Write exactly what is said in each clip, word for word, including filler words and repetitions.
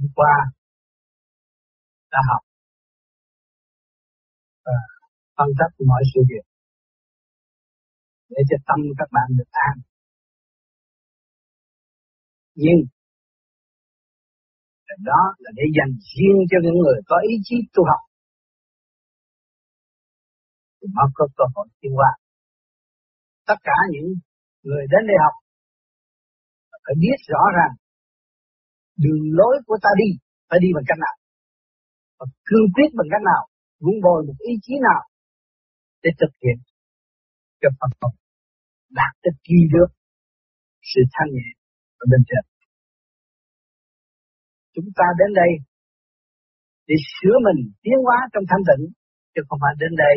hôm qua đã học và phân tích mọi sự việc để cho tâm các bạn được an. Nhưng đó là để dành riêng cho những người có ý chí tu học thì mới có cơ hội tiến hóa. Tất cả những người đến đây học phải biết rõ ràng đường lối của ta đi, phải đi bằng cách nào, và cương quyết bằng cách nào, vun bồi một ý chí nào để thực hiện cho Phật học đạt tới kỳ được sự thanh nhẹ ở bên trên. Chúng ta đến đây để sửa mình tiến hóa trong thanh tịnh, chứ không phải đến đây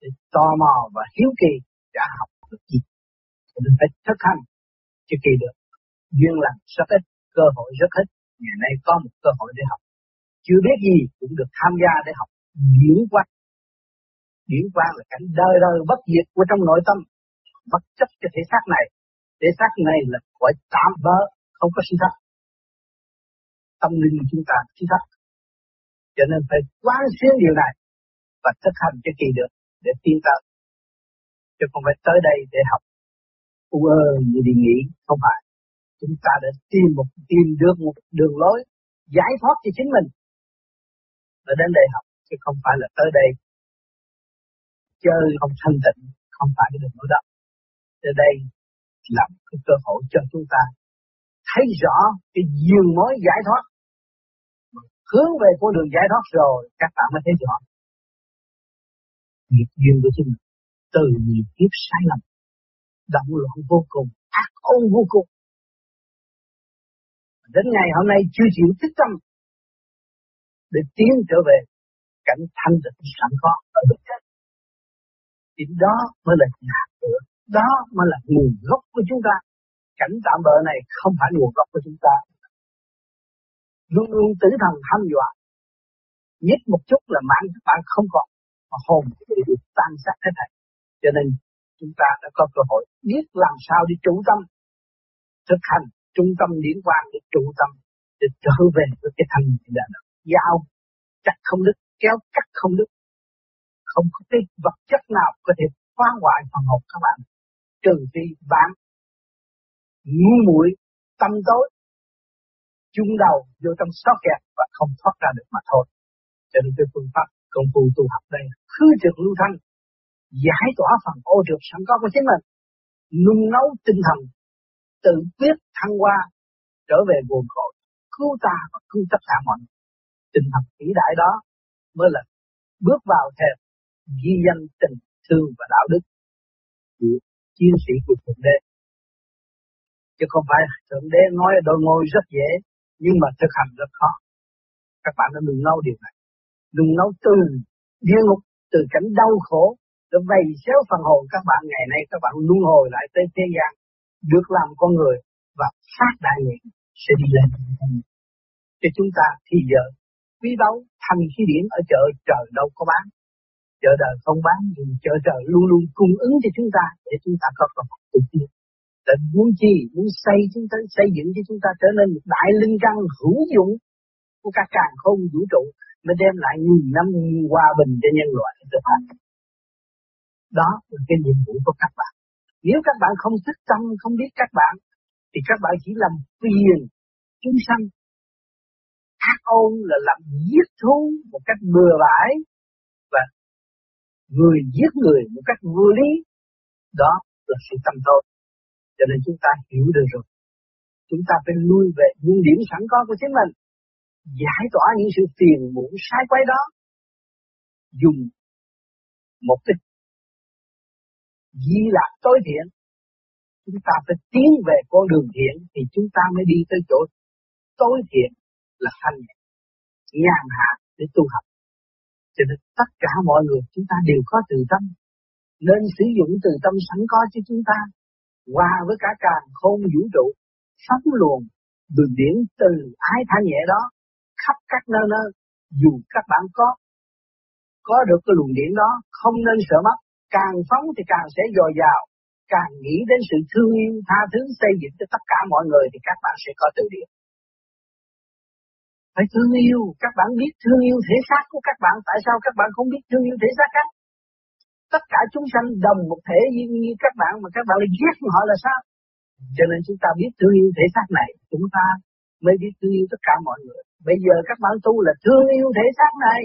để tò mò và hiếu kỳ đã học được gì. Mình phải thực hành chứ kỳ được. Duyên làm rất ít, cơ hội rất ít. Ngày nay có một cơ hội để học, chưa biết gì cũng được tham gia để học. Điển quang, điển quang là cảnh đời đời bất diệt của trong nội tâm, bất chấp cho thể xác này. Thể xác này là gọi tạm bỡ, không có sự thật. Tâm linh của chúng ta chỉ thấp, cho nên phải quán xuyên điều này và thực hành cho kỳ được để tiến tới, chứ không phải tới đây để học u ơ như đi nghĩ. Không phải, chúng ta đã tìm một tìm được một đường lối giải thoát cho chính mình và đến đây học, chứ không phải là tới đây chơi không thanh tịnh. Không phải cái đường lối đó. Tới đây là cái cơ hội cho chúng ta thấy rõ cái diều mối giải thoát, hướng về con đường giải thoát rồi các bạn mới thấy rõ nghiệp duyên của chúng mình từ nhiều kiếp sai lầm, động loạn vô cùng, ác ôn vô cùng. Đến ngày hôm nay chưa chịu thức tâm để tiến trở về cảnh thanh tịnh sẵn có ở bên trên, thì đó mới là nhà cửa, đó mới là nguồn gốc của chúng ta. Cảnh tạm bợ này không phải nguồn gốc của chúng ta. Luôn luôn tử thần hăm dọa, nhích một chút là mạng các bạn không còn, mà hồn các bạn được tan xác hết thảy. Cho nên chúng ta đã có cơ hội biết làm sao để trụ tâm, thực hành trung tâm điển quang để trụ tâm, để trở về với cái thanh nhẹ đó. Dao cắt không đứt, kéo cắt không đứt, không có cái vật chất nào có thể phá hoại phần hồn các bạn, trừ phi bạn ngu muội tâm tối chung đầu vô trong sót kẹt và không thoát ra được mà thôi. Cho nên cái phương pháp công phu tu học đây khứ trực lưu thanh, giải tỏa phần ô trượt sẵn có của chính mình, nung nấu tinh thần, tự quyết thăng hoa, trở về nguồn cội, cứu ta và cứu tất cả mọi người. Tinh thần vĩ đại đó mới là bước vào thềm ghi danh tình thương và đạo đức của chiến sĩ của Thượng Đế. Chứ không phải Thượng Đế nói đôi ngồi rất dễ, nhưng mà thực hành rất khó. Các bạn đã đừng nấu điều này. Đừng nấu từ địa ngục, từ cảnh đau khổ, để vầy xéo phần hồn các bạn. Ngày nay các bạn luân hồi lại tới thế gian, được làm con người và phát đại nguyện sẽ đi lên. Cho chúng ta thì giờ quý báu thành khí điển ở chợ trời đâu có bán. Chợ đời không bán, nhưng chợ trời luôn luôn cung ứng cho chúng ta, để chúng ta có cơ hội tự nhiên. Định muốn chi, muốn xây chúng ta, xây dựng cho chúng ta trở nên một đại linh căn hữu dụng của cả càn khôn vũ trụ, mới đem lại nghìn năm hòa bình cho nhân loại được hạnh. Đó là cái nhiệm vụ của các bạn. Nếu các bạn không thức tâm, không biết các bạn, thì các bạn chỉ làm phiền chúng sanh. Ác ôn là làm giết thú một cách bừa bãi và người giết người một cách vô lý. Đó là sự tâm tối. Cho nên chúng ta hiểu được rồi, chúng ta phải lui về nguyên điểm sẵn có của chính mình, giải tỏa những sự phiền muộn sai quấy đó, dùng một cái di lạc tối thiện. Chúng ta phải tiến về con đường thiện thì chúng ta mới đi tới chỗ tối thiện là thanh nhẹ, nhàn hạ để tu học. Cho nên tất cả mọi người chúng ta đều có từ tâm, nên sử dụng từ tâm sẵn có cho chúng ta, hòa với cả càn khôn vũ trụ, sóng luồng đường điển từ ái thanh nhẹ đó khắp các nơi nơi. Dù các bạn có có được cái luồng điển đó, không nên sợ mất, càng phóng thì càng sẽ dồi dào, càng nghĩ đến sự thương yêu tha thứ xây dựng cho tất cả mọi người thì các bạn sẽ có từ điển. phải thương yêu. Các bạn biết thương yêu thể xác của các bạn, tại sao các bạn không biết thương yêu thể xác khác? Tất cả chúng sanh đồng một thể như các bạn, mà các bạn lại ghét họ là sao? Cho nên chúng ta biết thương yêu thể xác này, chúng ta mới biết thương yêu tất cả mọi người. Bây giờ các bạn tu là thương yêu thể xác này,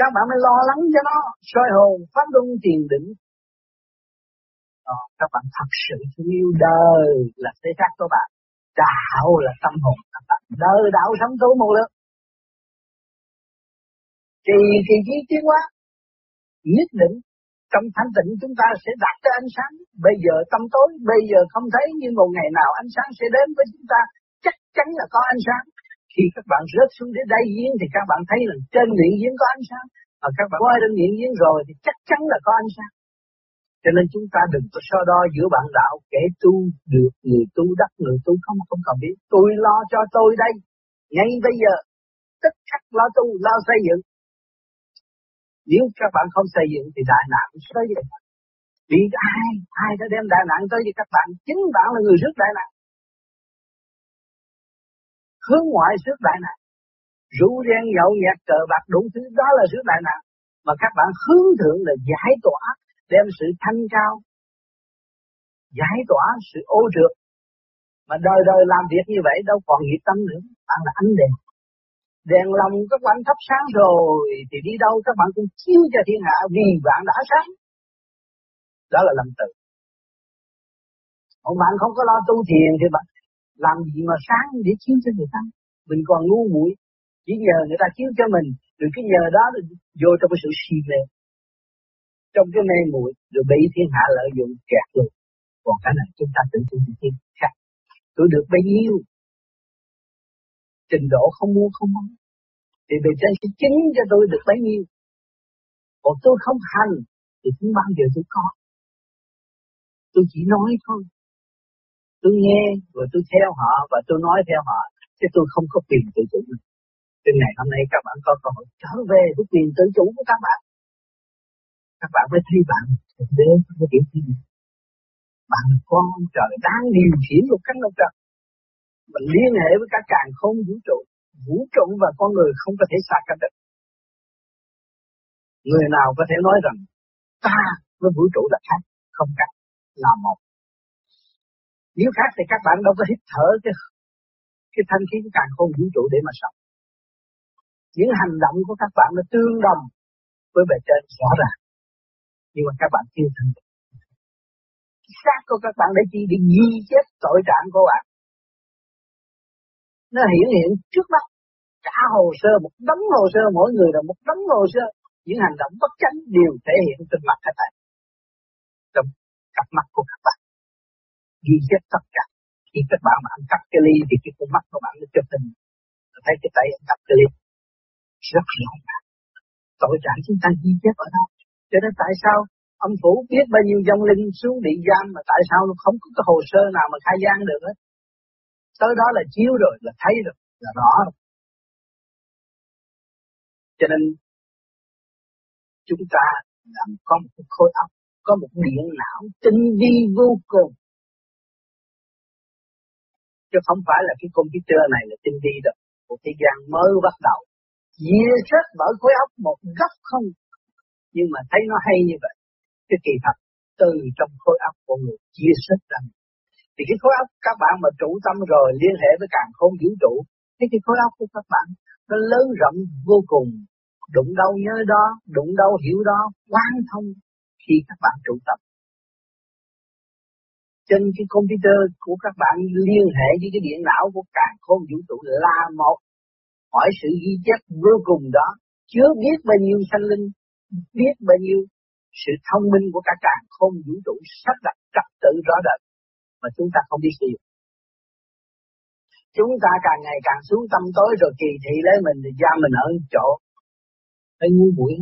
các bạn mới lo lắng cho nó, soi hồn, phát luân thiền định. Đó, các bạn thật sự thương yêu đời là thể xác của bạn, đạo là tâm hồn các bạn, đời đạo sống tu một lượt. Thì kỳ trí tiến hóa, nhất định trong thanh tịnh chúng ta sẽ đạt tới ánh sáng. Bây giờ tâm tối, bây giờ không thấy, nhưng một ngày nào ánh sáng sẽ đến với chúng ta, chắc chắn là có ánh sáng. Khi các bạn rớt xuống để đây giếng thì các bạn thấy là trên miệng giếng có ánh sáng, và các bạn quay lên miệng giếng rồi thì chắc chắn là có ánh sáng. Cho nên chúng ta đừng có so đo giữa bạn đạo, kẻ tu được, người tu đắc, người tu không, không cần biết. Tôi lo cho tôi đây, ngay bây giờ, tất khắc lo tu, lo xây dựng. Nếu các bạn không xây dựng thì đại nạn sẽ tới với bạn. Vì ai, ai đã đem đại nạn tới với các bạn? Chính bạn là người rước đại nạn. Hướng ngoại rước đại nạn, rượu đen nhậu nhẹt cờ bạc đủ thứ, đó là rước đại nạn. Mà các bạn hướng thượng là giải tỏa, đem sự thanh cao, giải tỏa sự ô trượt. Mà đời đời làm việc như vậy đâu còn nhiệt tâm nữa, bạn là ánh đèn. Đèn lòng các bạn thắp sáng rồi thì đi đâu các bạn cũng chiếu cho thiên hạ, vì bạn đã sáng. Đó là lòng từ. Còn bạn không có lo tu thiền thì bạn làm gì mà sáng để chiếu cho người ta? Mình còn ngu muội, chỉ nhờ người ta chiếu cho mình, rồi cái nhờ đó là vô trong cái sự si mê, trong cái mê muội, rồi bị thiên hạ lợi dụng kẹt luôn. Còn cái này chúng ta tự tu tự tin khác. Tôi được bấy nhiêu, trình độ không mua không bán, thì bề trên sẽ chứng cho tôi được bấy nhiêu. Còn tôi không hành thì không bao giờ tôi có. Tôi chỉ nói thôi. Tôi nghe rồi tôi theo họ và tôi nói theo họ, chứ tôi không có quyền tự chủ. Từ ngày hôm nay các bạn có cơ hội trở về với quyền tự chủ của các bạn. Các bạn phải thấy bạn thực tế với điểm gì. Bạn là con trời đang điều khiển lục căn lục trần. Mình liên hệ với các càn khôn vũ trụ. Vũ trụ và con người không có thể xa cách được. Người nào có thể nói rằng ta với vũ trụ là khác, không cách, là một. Nếu khác thì các bạn đâu có hít thở cái, cái thanh khí của càn khôn vũ trụ để mà sống. Những hành động của các bạn nó tương đồng với bề trên rõ ràng, nhưng mà các bạn chưa thành được. Xác của các bạn để chi? Để ghi chép tội trạng của bạn. Nó hiển hiện trước mắt, cả hồ sơ, một đống hồ sơ, mỗi người là một đống hồ sơ. Những hành động bất chánh đều thể hiện trên mặt các bạn, trong cặp mắt của các bạn. Ghi chép tất cả. Khi các bạn mà ăn cắp cái ly thì cái con mắt của bạn nó chụp hình, thấy cái tay ăn cắp cái ly rất rõ ràng. Tội trạng chúng ta ghi chép ở đâu? Cho nên tại sao ông Phủ biết bao nhiêu vong linh xuống bị giam mà tại sao không có cái hồ sơ nào mà khai gian được hết? Tới đó là chiếu rồi, là thấy rồi, là rõ rồi. Cho nên chúng ta làm có một khối óc, có một điện não tinh vi vô cùng. Chứ không phải là cái computer này là tinh vi đâu. Một thế gian mới bắt đầu, chia sớt bởi khối óc một góc không. Nhưng mà thấy nó hay như vậy, cái kỳ thật từ trong khối óc của người chia sớt ra. Thì cái khối óc các bạn mà trụ tâm rồi liên hệ với càn khôn vũ trụ, thế cái khối óc của các bạn nó lớn rộng vô cùng, đụng đâu nhớ đó, đụng đâu hiểu đó, quán thông khi các bạn trụ tâm. Trên cái computer của các bạn liên hệ với cái điện não của càn khôn vũ trụ là một, hỏi sự ghi chép vô cùng đó, chứa biết bao nhiêu sanh linh, biết bao nhiêu sự thông minh của cả càn khôn vũ trụ sắp đặt trật tự rõ rệt mà chúng ta không biết gì. Chúng ta càng ngày càng xuống tâm tối rồi kỳ thị lấy mình thì ra mình ở chỗ thấy ngu muội.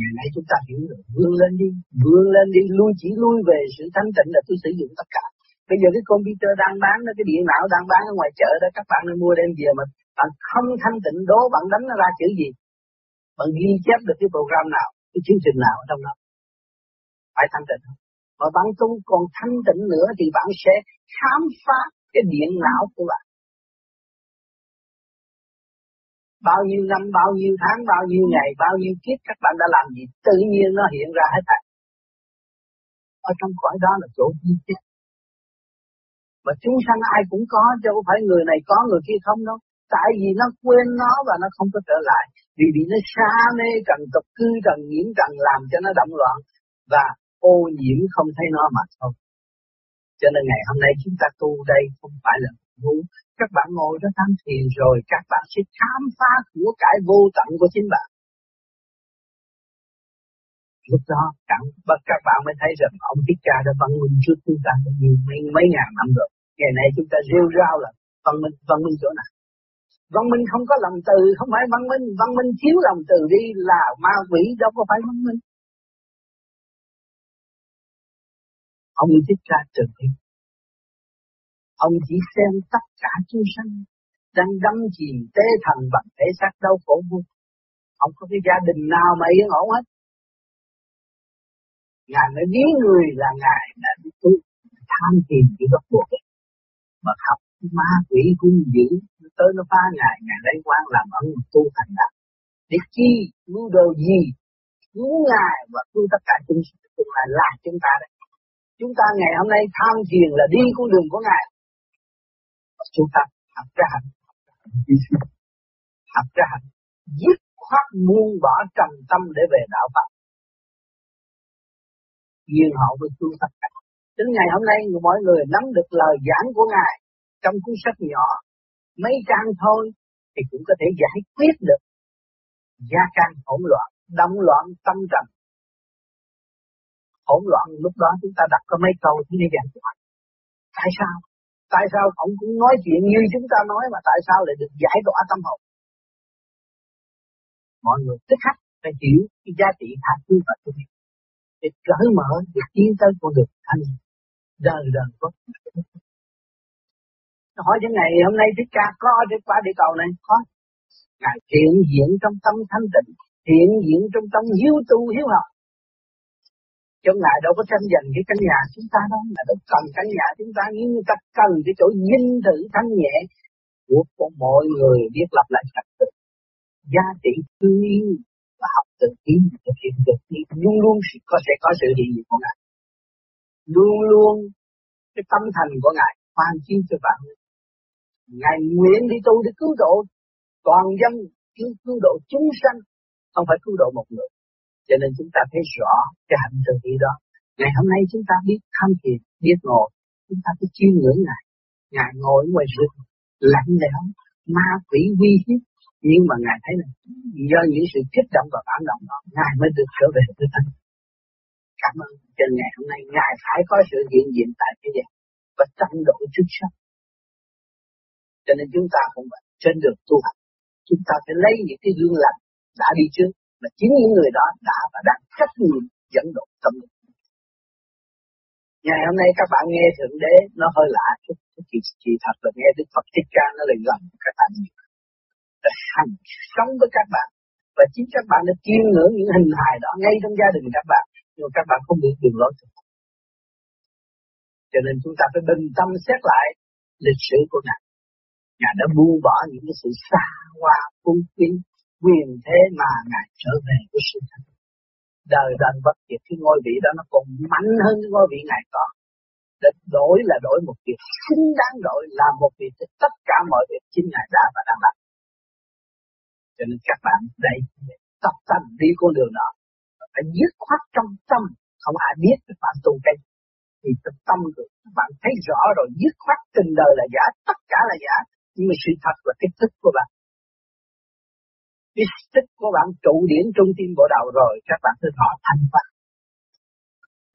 Ngày nay chúng ta hiểu rồi, vươn lên đi, vươn lên đi, lui chỉ lui về sự thanh tịnh là tôi sử dụng tất cả. Bây giờ cái computer đang bán đó, cái điện não đang bán ở ngoài chợ đó, các bạn nên mua đem về mà bạn không thanh tịnh đố bạn đánh nó ra chữ gì? Bạn ghi chép được cái program nào, cái chương trình nào ở trong đó? Phải thanh tịnh. Mà bạn tu còn thanh tịnh nữa thì bạn sẽ khám phá cái điện não của bạn. bao nhiêu năm, bao nhiêu tháng, bao nhiêu ngày, bao nhiêu kiếp các bạn đã làm gì, tự nhiên nó hiện ra hết thảy. Ở trong cõi đó là chỗ duy nhất. Mà chúng sanh ai cũng có, chứ không phải người này có người kia không đâu. Tại vì nó quên nó và nó không có trở lại. Vì bị nó xa mê trần tục cư trần nhiễm trần làm cho nó động loạn và ô nhiễm không thấy nó mà thôi. Cho nên ngày hôm nay chúng ta tu đây không phải là ngu. Các bạn ngồi đó tham thiền rồi các bạn sẽ khám phá của cải vô tận của chính bạn. Lúc đó các bạn mới thấy rằng ông Thích Ca đã văn minh trước chúng ta nhiều mấy, mấy ngàn năm rồi. Ngày nay chúng ta rêu rao là văn minh, văn minh chỗ nào. Văn minh không có lòng từ, không phải văn minh. Văn minh thiếu lòng từ đi là ma quỷ, đâu có phải văn minh. Ông Thích Ca từ bi. Ông chỉ xem tất cả chúng sanh đang đắm chìm tế thần bằng thể xác đau khổ vô. Ông có cái gia đình nào mà yên ổn hết. Ngài mới ví người là Ngài đã tu tham thiền chỉ bắt buộc. Mà học ma quỷ hung dữ, tới nó phá Ngài, Ngài lấy quan làm ẩn tu thành đạo. Để chi, mưu đồ gì, cứu Ngài và cứu tất cả chúng sanh cũng là là chúng ta đấy. Chúng ta ngày hôm nay tham thiền là đi con đường của Ngài. Chúng ta học ra hạnh, học ra hạnh, dứt khoát buông bỏ trầm tâm để về đạo Phật. Nhưng họ mới tu tất cả. Đến ngày hôm nay mọi người nắm được lời giảng của Ngài trong cuốn sách nhỏ, mấy trang thôi thì cũng có thể giải quyết được gia căn hỗn loạn, động loạn tâm trần. Hỗn loạn lúc đó chúng ta đặt có mấy câu thế này giảng của Ngài. Tại sao? Tại sao ông cũng nói chuyện như chúng ta nói mà tại sao lại được giải tỏa tâm hồn? Mọi người tức khắc phải hiểu cái giá trị tha thứ và tu viện. Để cởi mở, để tiến tới con đường thanh đời đời có. Hỏi những ngày hôm nay Thích Ca có ở trên quả địa cầu này có. Ngài hiện diện trong tâm thanh tịnh, hiện diện trong tâm hiếu tu hiếu học. Chứ Ngài đâu có tranh giành cái căn nhà chúng ta đâu, Ngài đâu cần căn nhà chúng ta, nhưng ta cần cái chỗ dinh thự thanh nhẹ của, của mọi người biết lập lại trật tự, giá trị thương yêu và học tự tiến thực hiện được đi, luôn luôn có sẽ có sự hiện diện của Ngài, luôn luôn cái tâm thành của Ngài ban chiếu cho bạn. Ngài nguyện đi tu để cứu độ toàn dân, cứu cứu độ chúng sanh, không phải cứu độ một người. Cho nên chúng ta thấy rõ cái hạnh từ bi đó. Ngày hôm nay chúng ta biết tham thiền, biết ngồi, chúng ta phải chiêm ngưỡng Ngài. Ngài ngồi ngoài rừng, lạnh lẽo, ma quỷ uy hiếp, nhưng mà Ngài thấy là do những sự kích động và phản động đó, Ngài mới được trở về với Thánh. Cảm ơn trên ngày hôm nay, Ngài phải có sự hiện diện tại thế gian và tăng độ trước sắc. Cho nên chúng ta cũng phải trên đường tu hành, chúng ta phải lấy những cái gương lành đã đi trước. Mà chính những người đó đã và đang trách nhiệm dẫn độ tâm linh. Ngày hôm nay các bạn nghe Thượng Đế nó hơi lạ chút, chỉ, chỉ thật là nghe Đức Phật Thích Ca nó lại gần các bạn nhiều. Để hành sống với các bạn, và chính các bạn đã chiêm ngưỡng những hình hài đó ngay trong gia đình các bạn, nhưng mà các bạn không biết đường lối. Cho nên chúng ta phải bình tâm xét lại lịch sử của Ngài. Ngài đã buông bỏ những cái sự xa hoa phú quý, quyền thế mà Ngài trở về với sự thật. Đời đời bất diệt, cái ngôi vị đó nó còn mạnh hơn cái ngôi vị Ngài có. Để đổi là đổi một việc xứng đáng đổi, làm một việc để tất cả mọi việc chính Ngài đã và đang làm. Cho nên các bạn đây tập tâm đi con đường đó, phải dứt khoát trong tâm, không ai biết các bạn tu cái thì tập tâm được, các bạn thấy rõ rồi, dứt khoát tình đời là giả, tất cả là giả, nhưng mà sự thật là cái thức của bạn. Cái tích của bạn trụ điển trung tim bộ đầu rồi, các bạn tự họ thành Phật.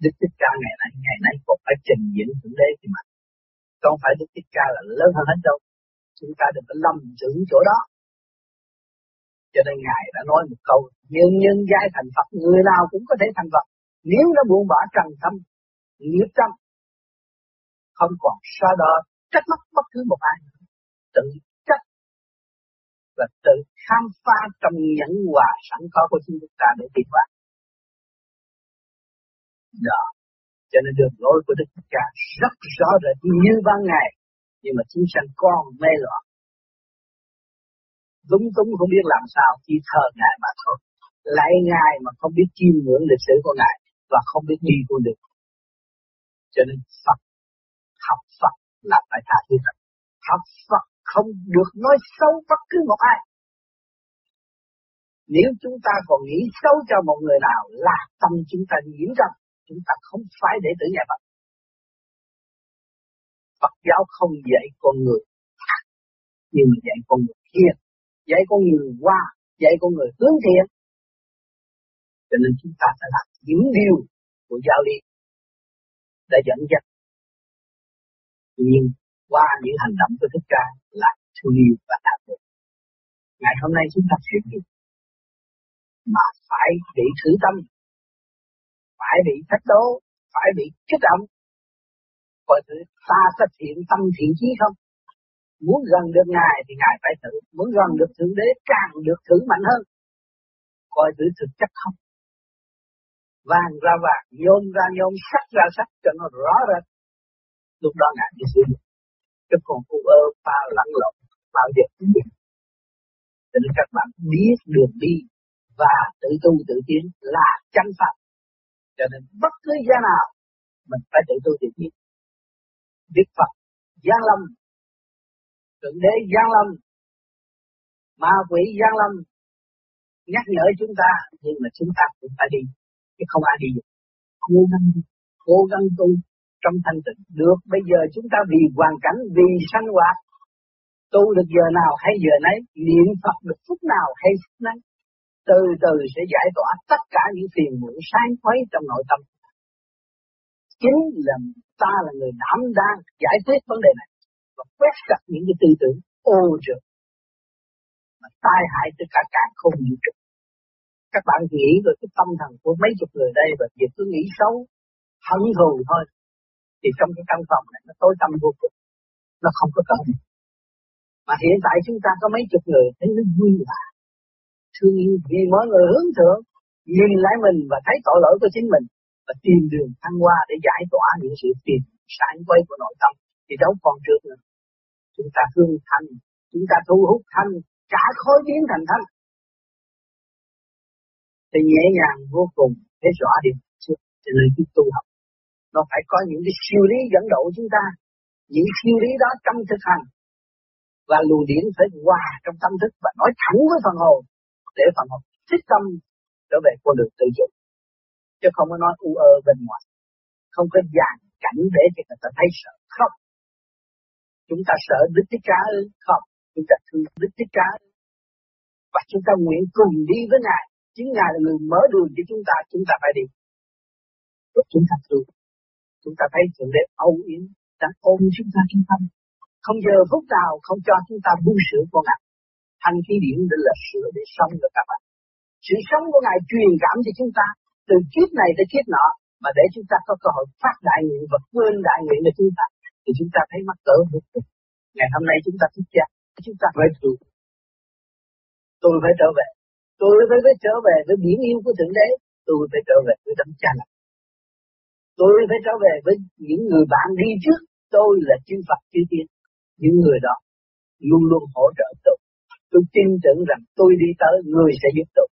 Đức Thích Ca ngày nay, ngày nay còn phải trình diễn Thượng Đế thì mà. Không phải Đức Thích Ca là lớn hơn hết đâu. Chúng ta đừng có lầm tưởng chỗ đó. Cho nên Ngài đã nói một câu, nhân nhân giai thành Phật, người nào cũng có thể thành Phật. Nếu nó buông bỏ trần tâm, nghiệp tâm, không còn so đo trách móc bất cứ một ai, tự trách và tự khám phá trong nhẫn hòa sẵn có của chúng ta để tìm hoạt. Đó, cho nên đường lối của Đức Thích Ca rất rõ rệt như ban ngày, nhưng mà chúng sanh con mê loạn. lúng túng không biết làm sao, chỉ thờ Ngài mà thôi. Lại Ngài mà không biết chiêm ngưỡng lịch sử của Ngài và không biết đi con đường. Cho nên Phật, học Phật là phải tha thứ. Học Phật không được nói xấu bất cứ một ai. Nếu chúng ta còn nghĩ xấu cho một người nào là tâm chúng ta nhiễm rằng chúng ta không phải đệ tử nhà Phật. Phật giáo không dạy con người thật, nhưng mà dạy con người thiện, dạy con người qua, dạy con người hướng thiện. Cho nên chúng ta phải làm những điều của giáo lý đã dẫn dắt. Nhưng qua những hành động của Thích Ca là thương yêu và đạo đức. Ngày hôm nay chúng ta chuyển được, mà phải bị thử tâm, phải bị thách đố, phải bị kích động. Coi thử ta có thiện tâm thiện chí không? Muốn gần được Ngài thì Ngài phải thử, muốn gần được Thượng Đế càng được thử mạnh hơn. Coi thử thực chất không? Vàng ra vàng, nhôm ra nhôm, sắt ra sắt cho nó rõ rệt. Lúc đó Ngài đi xuống. Chứ còn phụ ơ bao lẫn lộn, bao giờ cũng được. Cho nên các bạn biết đường đi và tự tu tự tiến là chân Phật. Cho nên bất cứ gia nào mình phải tự tu tự tiến. Đức Phật giáng lâm, Thượng Đế giáng lâm, ma quỷ giáng lâm, nhắc nhở chúng ta, nhưng mà chúng ta cũng phải đi, chứ không ai đi được. Cố gắng, cố gắng tu trong thanh tịnh được. Bây giờ chúng ta vì hoàn cảnh, vì sanh hoạt, tu được giờ nào hay giờ nấy, niệm Phật được phút nào hay phút nấy, từ từ sẽ giải tỏa tất cả những phiền muộn sáng quấy trong nội tâm. Chính là ta là người đảm đang giải quyết vấn đề này và quét sạch những cái tư tưởng ô trược mà tai hại tất cả các không vũ trụ. Các bạn nghĩ về cái tâm thần của mấy chục người đây và việc cứ nghĩ xấu, hận thù thôi, thì trong cái căn phòng này nó tối tăm vô cùng, nó không có cỡ. Mà hiện tại chúng ta có mấy chục người thấy nó vui vẻ, thương yêu vì mọi người hướng thượng, nhìn lại mình và thấy tội lỗi của chính mình. Và tìm đường thăng hoa để giải tỏa những sự phiền sản quay của nội tâm thì đâu còn trước nữa. Chúng ta hương thanh, chúng ta thu hút thanh, cả khối biến thành thanh, thì nhẹ nhàng vô cùng, thấy rõ điều trước. Cho nên cái tu học nó phải có những cái siêu lý dẫn độ chúng ta, những siêu lý đó trong thực hành và luồng điển phải hòa trong tâm thức và nói thẳng với phần hồn để phần hồn thích tâm trở về con đường tự chủ. Chứ không có nói u ơ bên ngoài, không có dàn cảnh để cho người ta thấy sợ. Không, chúng ta sợ Đức Thích Ca ư? Không, chúng ta thương Đức Thích Ca ư? Và chúng ta nguyện cùng đi với Ngài. Chính Ngài là người mở đường cho chúng ta, chúng ta phải đi. Lúc chúng ta thương, chúng ta thấy Thượng Đế âu yếm đang ôm chúng ta trong tâm, không giờ phút nào không cho chúng ta buông sữa của Ngài. Thanh khí điển để là sữa để sống được các bạn. Sự sống của Ngài truyền cảm cho chúng ta từ kiếp này tới kiếp nọ, mà để chúng ta có cơ hội phát đại nguyện và quên đại nguyện của chúng ta, thì chúng ta thấy mắc cỡ vô cùng. Ngày hôm nay chúng ta thức giác, chúng ta phải tự, tôi phải trở về, tôi phải, phải trở về với biển yêu của Thượng Đế, tôi phải trở về với đấng Cha Lành, tôi phải trở về với những người bạn đi trước, tôi là chư Phật chư Tiên, những người đó luôn luôn hỗ trợ tôi, tôi tin tưởng rằng tôi đi tới người sẽ giúp tôi.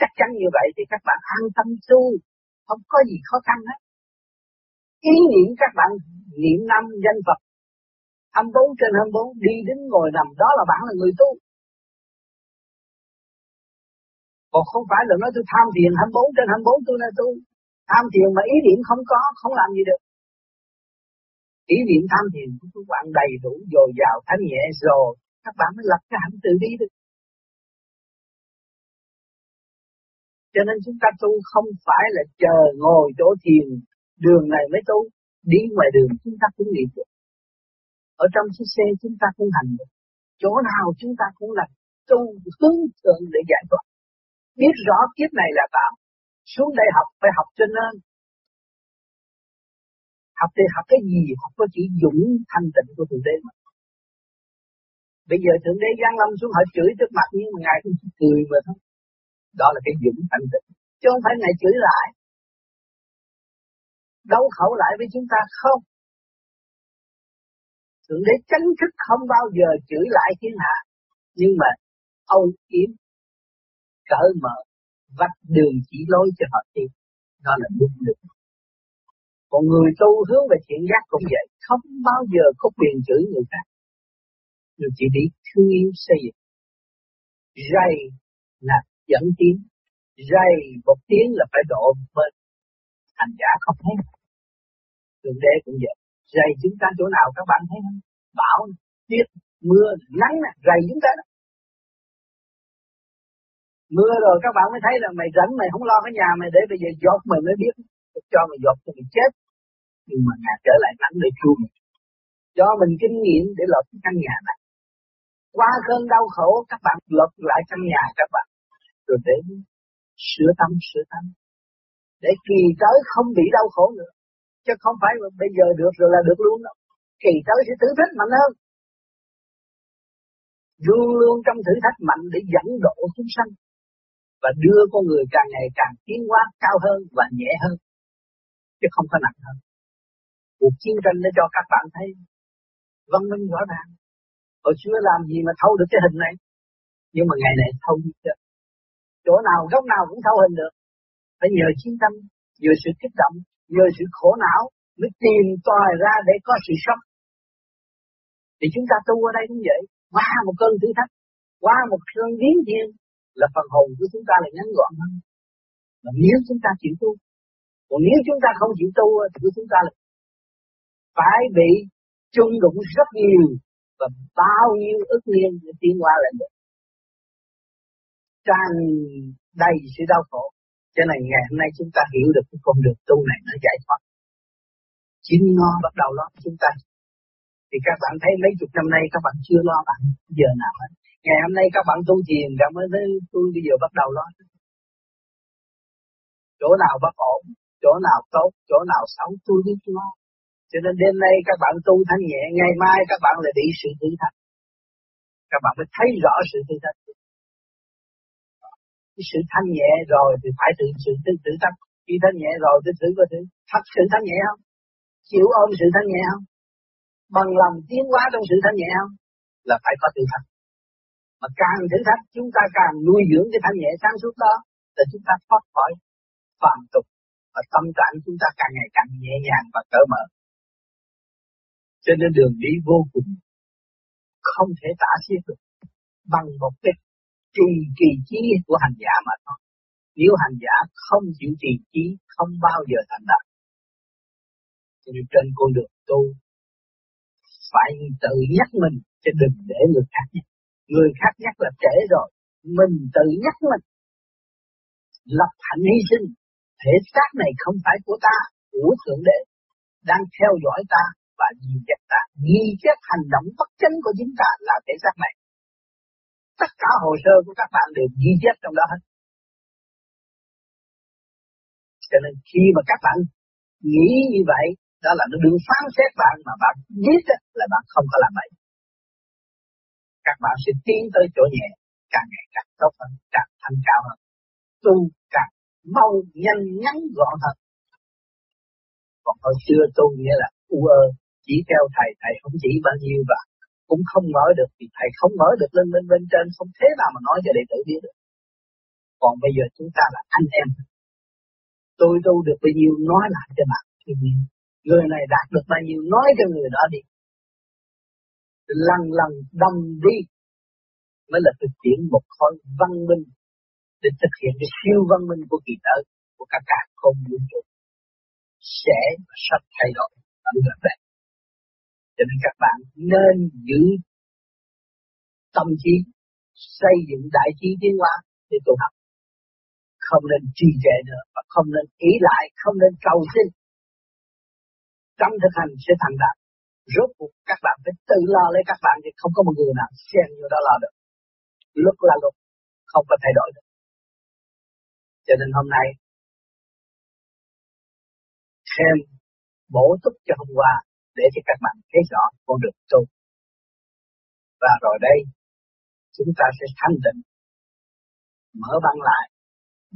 Chắc chắn như vậy thì các bạn an tâm tu, không có gì khó khăn hết. Ý niệm các bạn niệm năm danh Phật, hai mươi bốn trên hai mươi bốn, đi đến ngồi nằm, đó là bạn là người tu. Còn không phải là nói tôi tham thiền hai mươi bốn trên hai mươi bốn tôi nói tu, tham thiền mà ý niệm không có, không làm gì được. Ý niệm tham thiền của các bạn đầy đủ, dồi dào, thanh nhẹ rồi, các bạn mới lập cái hạnh từ bi được. Cho nên chúng ta tu không phải là chờ ngồi chỗ thiền, đường này mới tu, đi ngoài đường chúng ta cũng niệm được. Ở trong chiếc xe chúng ta cũng hành được, chỗ nào chúng ta cũng là tu hướng thượng để giải thoát. Biết rõ kiếp này là tạo, xuống đây học phải học cho nên. Học thì học cái gì, học có chỉ dũng thanh tịnh của Thượng Đế mà. Bây giờ Thượng Đế giáng lâm xuống họ chửi trước mặt nhưng mà Ngài cũng cười mà thôi. Đó là cái dũng thanh tịnh, chứ không phải Ngài chửi lại, đấu khẩu lại với chúng ta không. Thượng Đế chánh thức không bao giờ chửi lại thiên hạ, Nhưng mà Âu Yếm cởi mở vạch đường chỉ lối cho họ đi, đó là đúng được. Còn người tu hướng về thiện giác cũng vậy, không bao giờ có quyền chửi người khác, người chỉ biết thương yêu xây dựng. Rày là dẫn tiến, rày một tiếng là phải độ bên hành giả không thấy. Thượng đế cũng vậy, rày chúng ta chỗ nào các bạn thấy không? Bão, tuyết, mưa, nắng nè, rày chúng ta đó. Mưa rồi các bạn mới thấy là mày rảnh, mày không lo cái nhà mày để bây giờ dột mày mới biết. Cho mày dột thì mày chết. Nhưng mà ngài trở lại nắng để chua mình, cho mình kinh nghiệm để lột cái căn nhà này. Qua cơn đau khổ các bạn lột lại căn nhà các bạn. Rồi để sửa tâm, sửa tâm. Để kỳ tới không bị đau khổ nữa. Chứ không phải bây giờ được rồi là được luôn đâu. Kỳ tới sẽ thử thách mạnh hơn. Luôn luôn trong thử thách mạnh để dẫn độ chúng sanh. Và đưa con người càng ngày càng tiến hóa cao hơn và nhẹ hơn, chứ không có nặng hơn. Cuộc chiến tranh để cho các bạn thấy văn minh rõ ràng. Hồi xưa làm gì mà thâu được cái hình này, nhưng mà ngày này thâu được. Chỗ nào, góc nào cũng thâu hình được. Phải nhờ chiến tâm, nhờ sự kích động, nhờ sự khổ não, mới tìm tòi ra để có sự sống. Thì chúng ta tu ở đây cũng vậy, qua một cơn thử thách, qua một cơn biến thiên, là phần hồn của chúng ta là ngắn gọn hơn. Mà nếu chúng ta chịu tu, còn nếu chúng ta không chịu tu thì của chúng ta là phải bị chung đụng rất nhiều và bao nhiêu ức niên để tiến qua lại được, tràn đầy sự đau khổ. Cho nên ngày hôm nay chúng ta hiểu được cái con đường tu này nó giải thoát. Chính nó bắt đầu lo chúng ta. Thì các bạn thấy mấy chục năm nay các bạn chưa lo bạn giờ nào hết. Ngày hôm nay các bạn tu thiền, các bạn mới tôi bây giờ bắt đầu lo. Chỗ nào bất ổn, chỗ nào tốt, chỗ nào xấu tôi biết lo. Cho nên đêm nay các bạn tu thanh nhẹ, ngày mai các bạn lại bị sự thử thách. Các bạn mới thấy rõ sự thử thách. Cái sự thanh nhẹ rồi thì phải tự sự thử thách. Khi thanh nhẹ rồi thì thử có thử. Thật sự thanh nhẹ không? Chịu ôm sự thanh nhẹ không? Bằng lòng tiến hóa trong sự thanh nhẹ không? Là phải có thử thách. Mà càng thử thách chúng ta càng nuôi dưỡng cái thanh nhẹ sáng suốt đó, thì chúng ta thoát khỏi phàm tục và tâm trạng chúng ta càng ngày càng nhẹ nhàng và cởi mở. Cho nên đường đi vô cùng không thể tả xiết được bằng một cái trì kỳ trí của hành giả mà thôi. Nếu hành giả không chịu trì trí, không bao giờ thành đạt. Cho nên trên con đường tu phải tự nhắc mình, chứ đừng để người khác nhắc. Người khác nhắc là trễ rồi, mình tự nhắc mình. Lập hạnh hy sinh, thể xác này không phải của ta, của Thượng Đế, đang theo dõi ta và ghi chép ta. Ghi chép hành động bất chánh của chúng ta là thể xác này. Tất cả hồ sơ của các bạn đều ghi chép trong đó hết. Cho nên khi mà các bạn nghĩ như vậy, đó là nó đừng phán xét bạn mà bạn biết là bạn không có làm vậy. Các bạn sẽ tiến tới chỗ nhẹ, càng ngày càng tốt hơn, càng thanh cao hơn, tu càng mau, nhanh, ngắn, gọn hơn. Còn hồi xưa tu nghĩa là u ơ, chỉ theo thầy, thầy không chỉ bao nhiêu và cũng không nói được, thì thầy không nói được lên bên bên trên, không thế nào mà nói cho đệ tử biết được. Còn bây giờ chúng ta là anh em, tôi tu được bao nhiêu nói lại cho bạn, người này đạt được bao nhiêu nói cho người đó đi. Lần lần đồng đi mới là thực hiện một khối văn minh để thực hiện cái siêu văn minh của kỳ tử, của các cả không vũ trụ sẽ sắp thay đổi ở gần đây. Cho nên các bạn nên giữ tâm trí, xây dựng đại trí tiến hóa để tu học, không nên trì trệ nữa và không nên ý lại, không nên cầu xin. Trong thực hành sẽ thành đạt. Rốt cuộc các bạn phải tự lo lấy các bạn, thì không có một người nào xem người đó lo được. Luật là luật, không có thay đổi được. Cho nên hôm nay thêm bổ túc cho hôm qua để cho các bạn thấy rõ con đường tu. Và rồi đây chúng ta sẽ thanh tịnh, mở băng lại,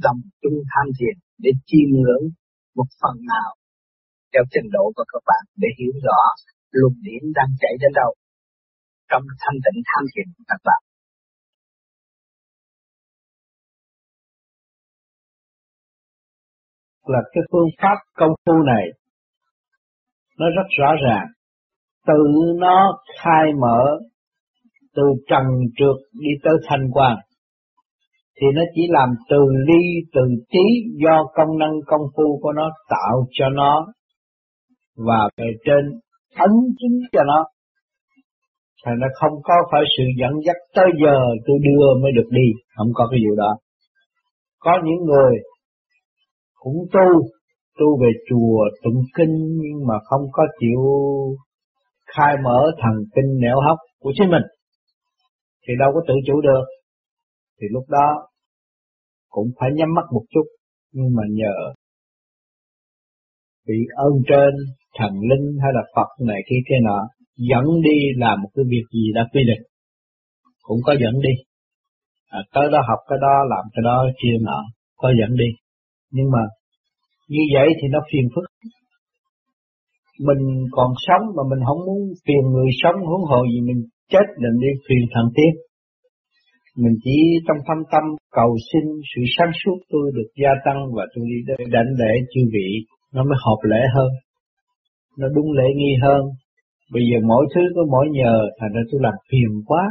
đồng chung tham thiền để chiêm ngưỡng một phần nào theo trình độ của các bạn để hiểu rõ luồng điển đang chạy đến đâu trong thanh tịnh tham thiền của các bạn. là cái phương pháp công phu này nó rất rõ ràng, tự nó khai mở từ trần trượt đi tới thanh quan, thì nó chỉ làm từ ly từ trí do công năng công phu của nó tạo cho nó và về trên ấn chứng cho nó, thành nó không có phải sự dẫn dắt tới giờ tôi đưa mới được đi, không có cái vụ đó. Có những người cũng tu, tu về chùa tụng kinh nhưng mà không có chịu khai mở thần kinh nẻo hốc của chính mình thì đâu có tự chủ được, thì lúc đó cũng phải nhắm mắt một chút, nhưng mà nhờ bị ơn trên thần linh hay là Phật này kia kia nọ dẫn đi làm một cái việc gì đã quy định, cũng có dẫn đi, à, tới đó học cái đó làm cái đó kia nọ, có dẫn đi, nhưng mà như vậy thì nó phiền phức. Mình còn sống mà mình không muốn phiền người sống, huống hồ gì mình chết định đi phiền thần tiên. Mình chỉ trong thâm tâm cầu xin sự sáng suốt tôi được gia tăng và tôi đi đến đảnh lễ chư vị, nó mới hợp lễ hơn, nó đúng lễ nghi hơn. Bây giờ mỗi thứ có mỗi nhờ, thành ra tôi làm phiền quá,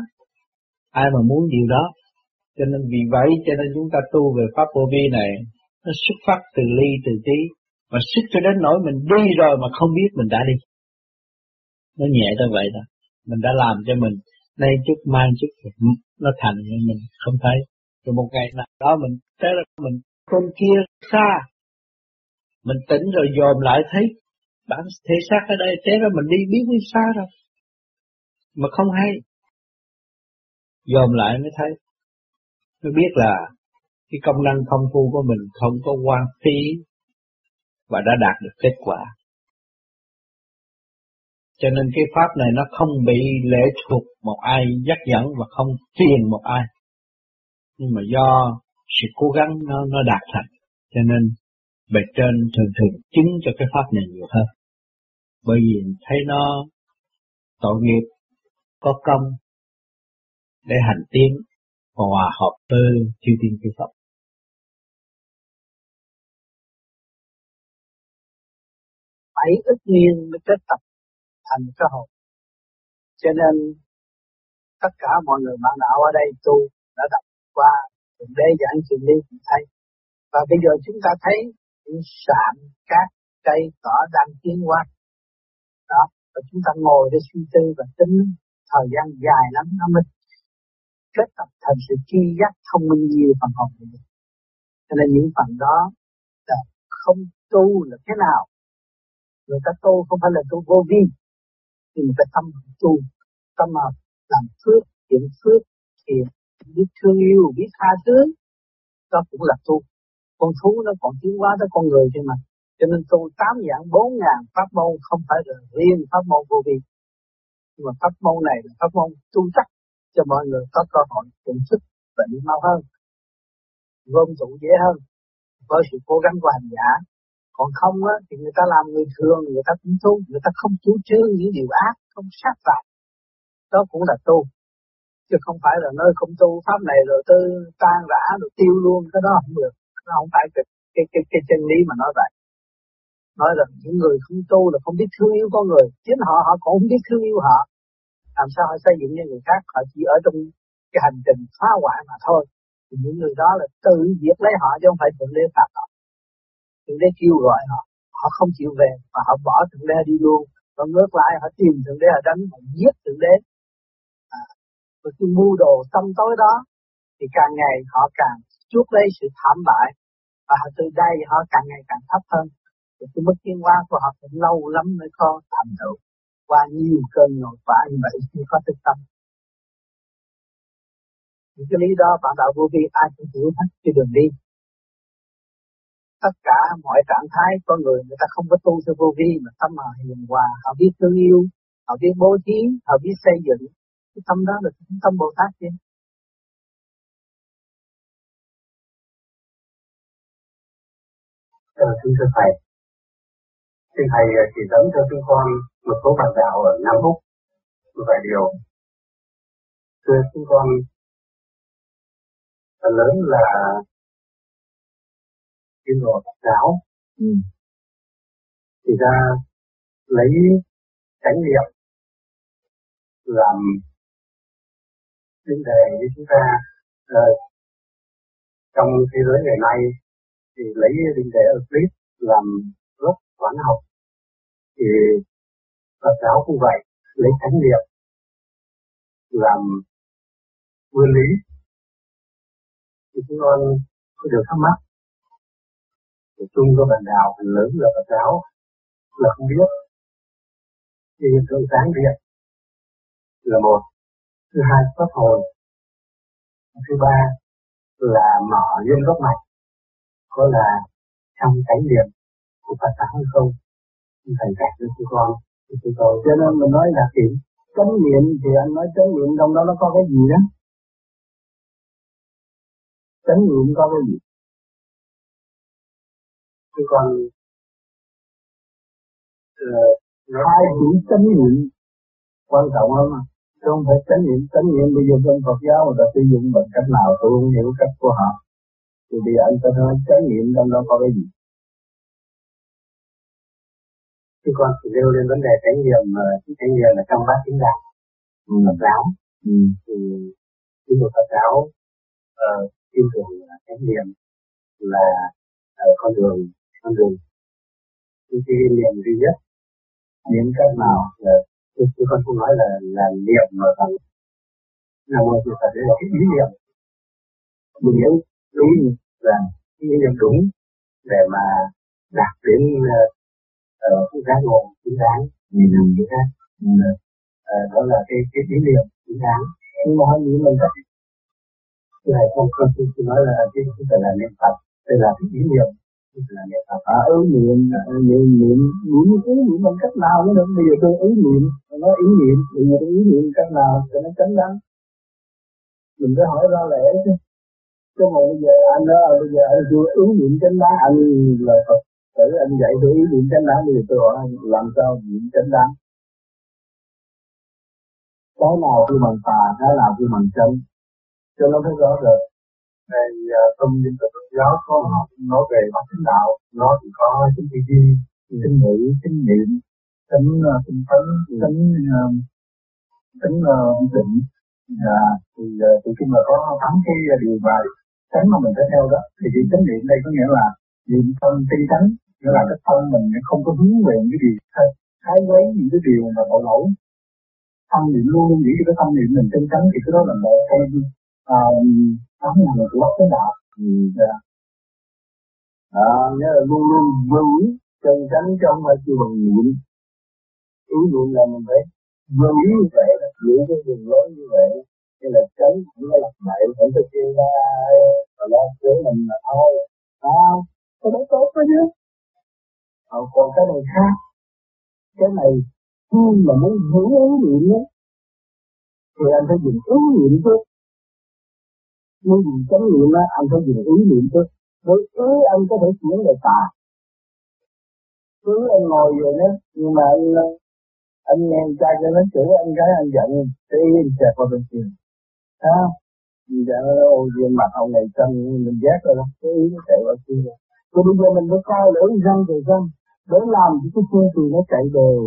ai mà muốn điều đó. Cho nên vì vậy cho nên chúng ta tu về pháp vô vi này, nó xuất phát từ ly từ trí, mà sức cho đến nỗi mình đi rồi mà không biết mình đã đi. Nó nhẹ tới vậy đó, mình đã làm cho mình nay chút mai chút nó thành, nhưng mình không thấy. Rồi một ngày nào đó mình tới là mình con kia xa, mình tỉnh rồi dòm lại thấy bản thể xác ở đây, thế đó mình đi biết đi xa rồi mà không hay. Dòm lại mới thấy, mới biết là cái công năng công phu của mình không có hoang phí và đã đạt được kết quả. Cho nên cái pháp này nó không bị lệ thuộc một ai dắt dẫn và không phiền một ai, nhưng mà do sự cố gắng nó, nó đạt thành. Cho nên bề trên thường thường chứng cho cái pháp này nhiều hơn, bởi vì thấy nó tội nghiệp có công để hành tiến và hòa hợp với chư thiên chư Phật. Bảy ức niên mới kết tập thành cái hồn, cho nên tất cả mọi người bạn đạo ở đây tu đã đọc qua Thượng Đế giảng Trường Liên thì thấy, và bây giờ chúng ta thấy những sạn cát cây cỏ đang tiến hóa đó, và chúng ta ngồi để suy tư và tính thời gian dài lắm nó mới kết tập thành sự tri giác thông minh nhiều phần hồn này. Cho nên những phần đó là không tu là thế nào, người ta tu không phải là tu vô vi, thì người ta tâm tu, tâm hợp làm phước, thiện phước, thiện, biết thương yêu, biết tha thứ, đó cũng là tu. Con thú nó còn tiến hóa tới con người trên mặt, cho nên tu tám dạng bốn ngàn pháp môn không phải là riêng pháp môn vô vi, nhưng mà pháp môn này là pháp môn tu chắc cho mọi người có cơ hội tỉnh thức và đi mau hơn, gom tụ dễ hơn với sự cố gắng của hành giả. Còn không á, thì người ta làm người thường, người ta cũng tu, người ta không chủ trương những điều ác, không sát phạt, đó cũng là tu, chứ không phải là nơi không tu pháp này rồi tư tan rã rồi tiêu luôn, cái đó không được. Nó không phải cái, cái, cái, cái chân lý mà nói vậy. Nói là những người không tu là không biết thương yêu con người, chính họ họ cũng không biết thương yêu họ, làm sao họ xây dựng cho người khác, họ chỉ ở trong cái hành trình phá hoại mà thôi. Thì những người đó là tự diệt lấy họ, chứ không phải Thượng Đế phạt họ. Thượng Đế kêu gọi họ, họ không chịu về và họ bỏ Thượng Đế đi luôn, và ngược lại họ tìm Thượng Đế, họ đánh, họ giết Thượng Đế. À, và cái mưu đồ tâm tối đó thì càng ngày họ càng chuốc lấy sự thảm bại, và từ đây họ càng ngày càng thấp hơn. Thì cái mức tiến hóa của họ cũng lâu lắm mới có thành tựu, qua nhiều cơn nhồi vả như vậy mới có thực tâm. Những cái lý do bạn đạo vô vi ai cũng hiểu hết cái đường đi. Tất cả mọi trạng thái con người, người ta không có tu theo vô vi mà tâm họ hiền hòa, họ biết thương yêu, họ biết bố thí, họ biết xây dựng, cái tâm đó là cái tâm Bồ Tát chứ. Ờ, kính thưa thầy, xin thầy chỉ dẫn cho chúng con một số bạn đạo ở Nam Úc một vài điều. Thưa chúng con, phần lớn là Thiên Đô Phật giáo Ừ. Thì ra lấy chánh niệm làm vấn đề với chúng ta à, trong thế giới ngày nay thì lấy vấn đề Euclid làm gốc toán học, thì Phật giáo cũng vậy, lấy chánh niệm làm nguyên lý. Thì chúng con có điều thắc mắc thì chung cho bạn đạo, phần lớn là Phật giáo là không biết. Thì hiện tượng sáng điện là một, thứ hai pháp hồn, thứ ba là mở duyên gốc mạch, có là trong chánh niệm của Phật giáo hay không? Thầy dạy cho chúng con, chúng tôi cho nên mình nói là điểm chánh niệm, thì anh nói chánh niệm trong đó nó có cái gì đó? Chánh niệm có cái gì? Chứ còn uh, hai chữ chánh niệm quan trọng lắm, chứ không phải chánh niệm. Chánh niệm bây giờ trong Phật giáo người ta sử dụng bằng cách nào tôi không hiểu cách của họ. Thì bây giờ anh ta nói chánh niệm trong đó có cái gì? Chứ con chỉ nêu lên vấn đề chánh niệm, chánh niệm là trong bát chánh đạo Phật giáo. Ừ. Thì khi một Phật giáo tin tưởng chánh niệm là con đường, con đường cái niệm duy nhất. Niệm cách nào là chúng con không nói là là niệm mà rằng là một sự thật là cái ý niệm, mình hiểu ý là ý niệm đúng để mà đạt đến ở cái giác ngộ chính đáng, nhìn được cái khác. Đó là cái cái ý niệm chính đáng. Nhưng mà nói mình là cái này không không không nói là cái chúng ta là niệm Phật, đây là cái ý niệm, là niệm Phật. À, ứ niệm, niệm niệm niệm ý niệm bằng cách nào nữa được. Bây giờ tôi ý niệm, tôi nói ý niệm, bây giờ tôi ý niệm cách nào cho nó tránh đáng. Mình phải hỏi ra lẽ chứ. Chứ mà bây giờ anh đó, bây giờ anh tôi ý niệm tránh đáng, anh là Phật. Tự anh dạy tôi ý niệm chánh đáng, bây giờ tôi hỏi làm sao niệm chánh đáng? Cái nào kêu bằng tà, cái nào kêu bằng chánh, cho nó thấy rõ rồi. Này tâm linh của Phật giáo có học nói về bát chánh đạo, nó thì có chánh tư duy, chánh ngữ, chánh niệm, chánh tinh tấn, chánh chánh định. Thì thì khi mà có tám cái điều bài chánh mà mình phải theo đó, thì cái chánh niệm đây có nghĩa là niệm tâm tinh tấn, nghĩa là cái tâm mình không có hướng về những cái điều thái quấy, những cái điều mà tội lỗi. Tâm niệm luôn luôn nghĩ cho cái tâm niệm mình tinh tấn, thì cái đó là một cái tám ngàn của bát chánh đạo. Nghĩa là luôn luôn vững tinh tấn trong và chưa bằng niệm. Ý niệm là mình phải vững như vậy, giữ cái đường lối như vậy. Nên là tránh cũng phải lặp lại, phải thực hiện ra ai, và lo chứa mình là thôi. Cái đó tốt đó chứ. Ờ, còn cái này khác. Cái này khi mà muốn giữ ý niệm đó, thì anh phải dùng ý niệm trước. Muốn dùng chánh niệm đó, anh phải dùng ý niệm trước. Với ý anh có thể chuyển về tà. Cứ anh ngồi về đó, nhưng mà anh, anh nghe anh trai cho nó chửi anh gái, anh giận, cái ý anh chạy qua bên kia. Thấy không? Vì vậy nó nói, ôi duyên mặt ông này xanh, mình giác rồi đó, cái ý nó chạy qua kia. Rồi bây giờ mình phải coi lỡ răng rồi răng, để làm những cái chương trình nó chạy đều.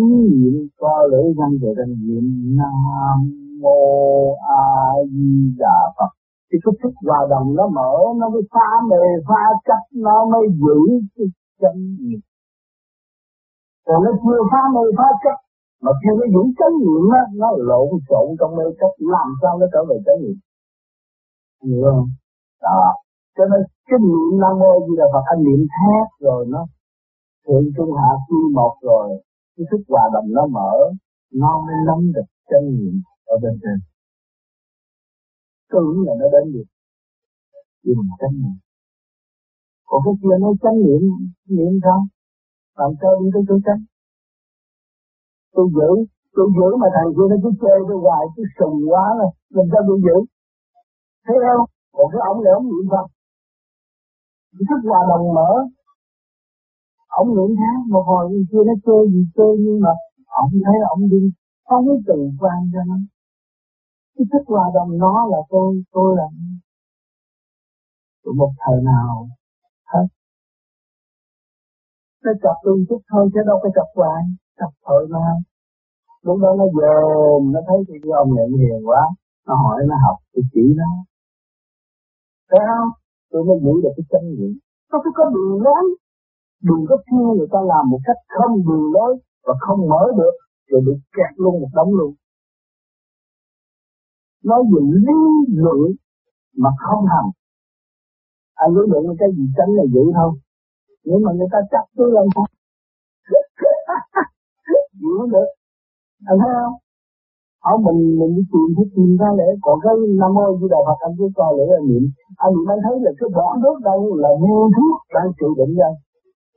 Ý niệm coi lỡ răng rồi răng, niệm Nam Mô A Di Đà Phật. Thì cái thức hòa đồng nó mở, nó mới phá mề, phá chấp, nó mới giữ cái chánh niệm. Còn nó chưa phá mê phá chấp, mà khi nó giữ chánh niệm á, nó lộn xộn trong mê chấp, làm sao nó trở về chánh niệm? Hiểu không? Đó. Cho nên cái niệm Nam Mô A Di Đà Phật, anh niệm thét rồi nó thượng trung hạ quy một rồi, cái thức hòa đồng nó mở, nó mới nắm được chánh niệm ở bên trên. Tưởng là nó đến được, nhưng mà chánh niệm. Còn cái kia nó chánh niệm, niệm sao? Làm sao đi tới chỗ chánh? Tôi giữ, tôi giữ mà thằng kia nó cứ chơi tôi hoài, cứ sùng quá rồi, làm sao tôi giữ? Thấy không? Còn cái ông này ông niệm Phật, cái thức hòa đồng mở, ông niệm tháng một hồi kia nó chơi gì chơi, nhưng mà ông thấy là ông đi không có từ quan cho nó. Cái thức hòa đồng nó là tôi, tôi là tôi một thời nào hết nó chọc tôi chút thôi chứ đâu có chọc hoài, chọc thôi mà. Lúc đó nó dồn, nó thấy cái ông này hiền quá, nó hỏi nó học, tôi chỉ nó. Thấy không? Tôi mới giữ được cái chân nghiệm. Nó phải có đường lối, đừng có khi người ta làm một cách không đường lối và không mở được, rồi bị kẹt luôn một đống luôn. Nói về lý luận mà không hành. À, lý luận cái gì tránh là dữ thôi. Nhưng mà người ta chắc tôi làm không. Dữ được. Anh thấy không? Ở mình mình đi tìm cái tìm ra lễ, còn cái Nam Mô Di Đà Phật anh cứ coi lễ là niệm. Anh niệm anh thấy là cái bỏ nước đâu là mua thuốc đang trị bệnh nhân.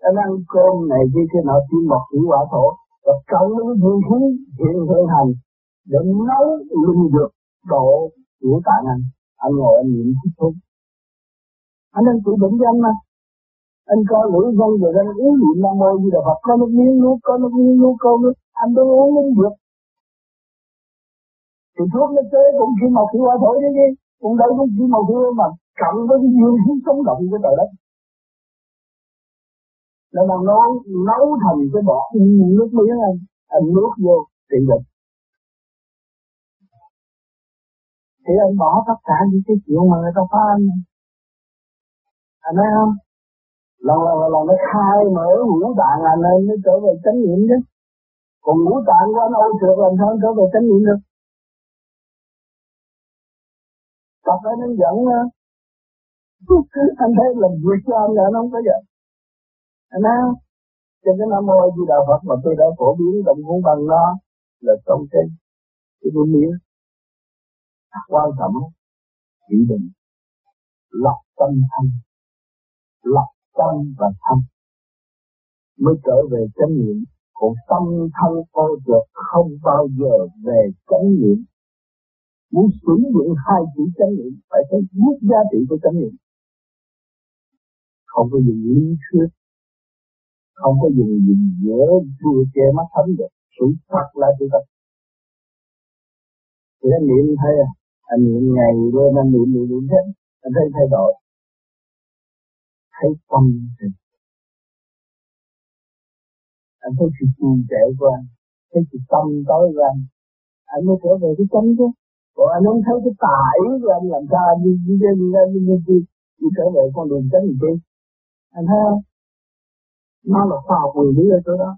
Anh ăn cơm này kia kia nọ chim mọc chỉ quả thổ. Và cậu nó cái duyên khí hiện hiện hành để nấu linh dược độ của tạng anh. Anh ngồi anh niệm thích thuốc. Anh đang trị bệnh nhân mà. Anh coi lưỡi dân rồi anh uống niệm Nam Mô Di Đà Phật có nước miếng nuốt, có nước miếng nuốt, có nước. Anh đang uống linh dược. Thì thuốc nó chế cũng chỉ một hiệu quả thôi chứ gì. Cũng đấy cũng chỉ một hiệu mà cộng với cái duyên khí sống động của trời đất. Nên mà nấu, nấu thành cái bọt nước miếng anh, anh nuốt vô trị bệnh. Thì anh bỏ tất cả những cái chuyện mà người ta phá anh. Anh thấy không? Lần lần lần nó khai mở ngũ tạng anh ấy nó trở về chánh niệm chứ. Còn ngũ tạng của anh âu trượt làm sao trở về chánh niệm được. Tập ấy nó giận nữa. Anh thấy làm việc cho anh là nó không có giận. Anh thấy không? Trên cái Nam Mô Di Đà Phật mà tôi đã phổ biến đồng cuốn bằng nó là trong cái cái buổi miếng quan trọng chỉ định lọc tâm thanh, lọc tâm và thanh mới trở về chánh niệm. Còn tâm thân ô trượt không bao giờ về chánh niệm. Muốn sử dụng hai chữ chánh niệm phải thấy biết giá trị của chánh niệm. Không có dùng lý thuyết, không có dùng gì dễ đưa che mắt thấm được. Sự thật là sự thật. Thì anh niệm thay à, anh niệm ngày lên anh niệm niệm niệm hết, anh thấy thay đổi, thấy tâm tình, anh thấy sự trì trệ của anh, thấy sự tâm tối của anh, anh mới trở về cái chánh chứ. Còn anh không thấy cái tải rồi anh làm sao đi đi đi đi đi đi đi đi trở về con đường chánh gì chứ. Anh thấy không? Nó là khoa học nguyên lý ở chỗ đó.